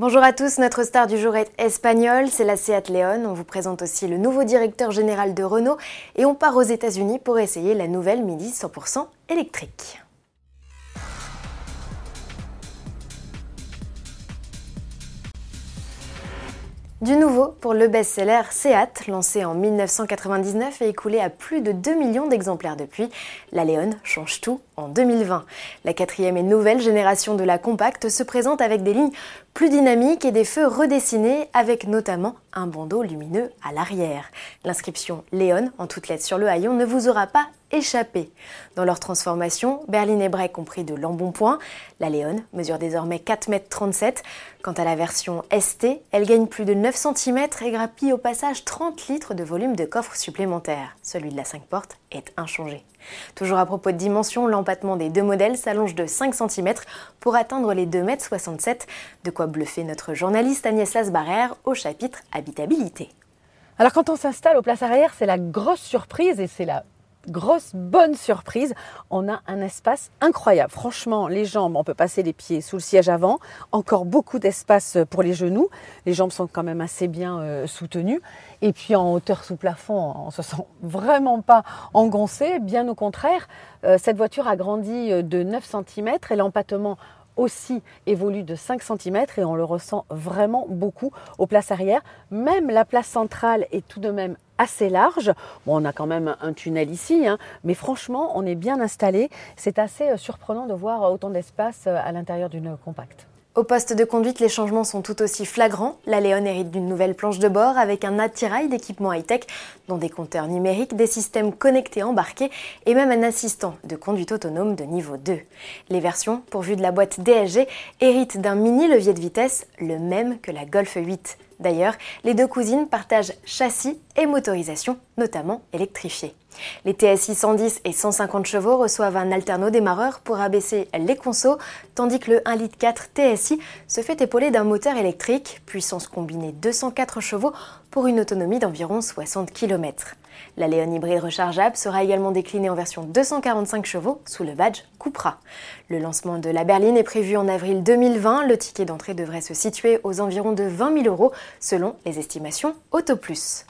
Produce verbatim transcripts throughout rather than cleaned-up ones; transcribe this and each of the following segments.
Bonjour à tous, notre star du jour est espagnole, c'est la Seat León. On vous présente aussi le nouveau directeur général de Renault et on part aux États-Unis pour essayer la nouvelle Mini cent pour cent électrique. Du nouveau pour le best-seller Seat, lancé en mille neuf cent quatre-vingt-dix-neuf et écoulé à plus de deux millions d'exemplaires depuis, la León change tout en deux mille vingt. La quatrième et nouvelle génération de la compacte se présente avec des lignes plus dynamiques et des feux redessinés, avec notamment un bandeau lumineux à l'arrière. L'inscription León, en toutes lettres sur le haillon, ne vous aura pas échappé. Dans leur transformation, berline et break ont pris de l'embonpoint. La León mesure désormais quatre mètres trente-sept. Quant à la version S T, elle gagne plus de neuf centimètres et grappille au passage trente litres de volume de coffre supplémentaire. Celui de la cinq portes est inchangé. Toujours à propos de dimension, l'empattement des deux modèles s'allonge de cinq centimètres pour atteindre les deux mètres soixante-sept, de quoi bluffer notre journaliste Agnès LasBarrère au chapitre habitabilité. Alors quand on s'installe aux places arrière, c'est la grosse surprise et c'est la grosse bonne surprise, on a un espace incroyable. Franchement, les jambes, on peut passer les pieds sous le siège avant, encore beaucoup d'espace pour les genoux, les jambes sont quand même assez bien euh, soutenues, et puis en hauteur sous plafond, on ne se sent vraiment pas engoncé, bien au contraire, euh, cette voiture a grandi de neuf centimètres et l'empattement aussi évolue de cinq centimètres et on le ressent vraiment beaucoup aux places arrière. Même la place centrale est tout de même assez large. Bon, on a quand même un tunnel ici, hein, mais franchement, on est bien installé. C'est assez surprenant de voir autant d'espace à l'intérieur d'une compacte. Au poste de conduite, les changements sont tout aussi flagrants. La León hérite d'une nouvelle planche de bord avec un attirail d'équipements high-tech, dont des compteurs numériques, des systèmes connectés embarqués et même un assistant de conduite autonome de niveau deux. Les versions, pourvues de la boîte D S G, héritent d'un mini levier de vitesse, le même que la Golf huit. D'ailleurs, les deux cousines partagent châssis et motorisation, notamment électrifiée. Les T S I cent dix et cent cinquante chevaux reçoivent un alterno-démarreur pour abaisser les consos, tandis que le un virgule quatre litre T S I se fait épauler d'un moteur électrique, puissance combinée deux cent quatre chevaux pour une autonomie d'environ soixante kilomètres. La León hybride rechargeable sera également déclinée en version deux cent quarante-cinq chevaux sous le badge Cupra. Le lancement de la berline est prévu en avril deux mille vingt. Le ticket d'entrée devrait se situer aux environs de vingt mille euros selon les estimations AutoPlus.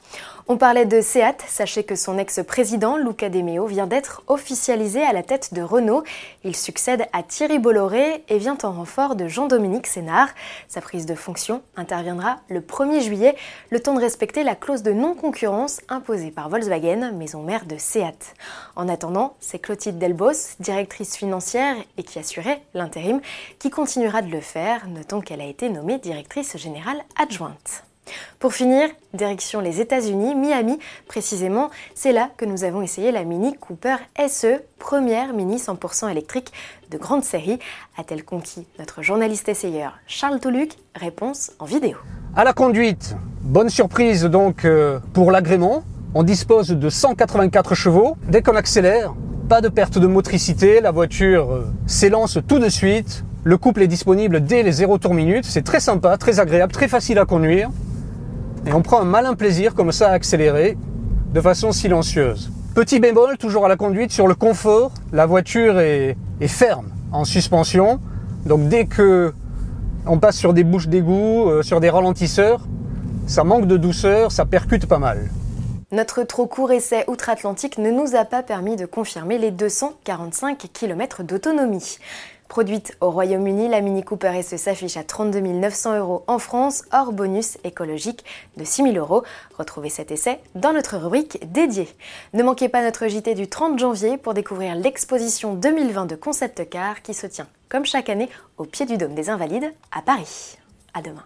On parlait de Seat, sachez que son ex-président, Luca De Meo, vient d'être officialisé à la tête de Renault. Il succède à Thierry Bolloré et vient en renfort de Jean-Dominique Sénard. Sa prise de fonction interviendra le premier juillet, le temps de respecter la clause de non-concurrence imposée par Volkswagen, maison mère de Seat. En attendant, c'est Clotilde Delbos, directrice financière et qui assurait l'intérim, qui continuera de le faire, notons qu'elle a été nommée directrice générale adjointe. Pour finir, direction les États-Unis, Miami précisément, c'est là que nous avons essayé la Mini Cooper S E, première Mini cent pour cent électrique de grande série. A-t-elle conquis notre journaliste essayeur Charles Touluc? Réponse en vidéo. À la conduite, bonne surprise donc pour l'agrément. On dispose de cent quatre-vingt-quatre chevaux. Dès qu'on accélère, pas de perte de motricité, la voiture s'élance tout de suite. Le couple est disponible dès les zéro tours minute. C'est très sympa, très agréable, très facile à conduire. Et on prend un malin plaisir comme ça à accélérer de façon silencieuse. Petit bémol, toujours à la conduite, sur le confort, la voiture est, est ferme en suspension. Donc dès que on passe sur des bouches d'égout, euh, sur des ralentisseurs, ça manque de douceur, ça percute pas mal. Notre trop court essai outre-Atlantique ne nous a pas permis de confirmer les deux cent quarante-cinq kilomètres d'autonomie. Produite au Royaume-Uni, la Mini Cooper S E s'affiche à trente-deux mille neuf cents euros en France, hors bonus écologique de six mille euros. Retrouvez cet essai dans notre rubrique dédiée. Ne manquez pas notre J T du trente janvier pour découvrir l'exposition deux mille vingt de Concept Car qui se tient, comme chaque année, au pied du Dôme des Invalides à Paris. À demain.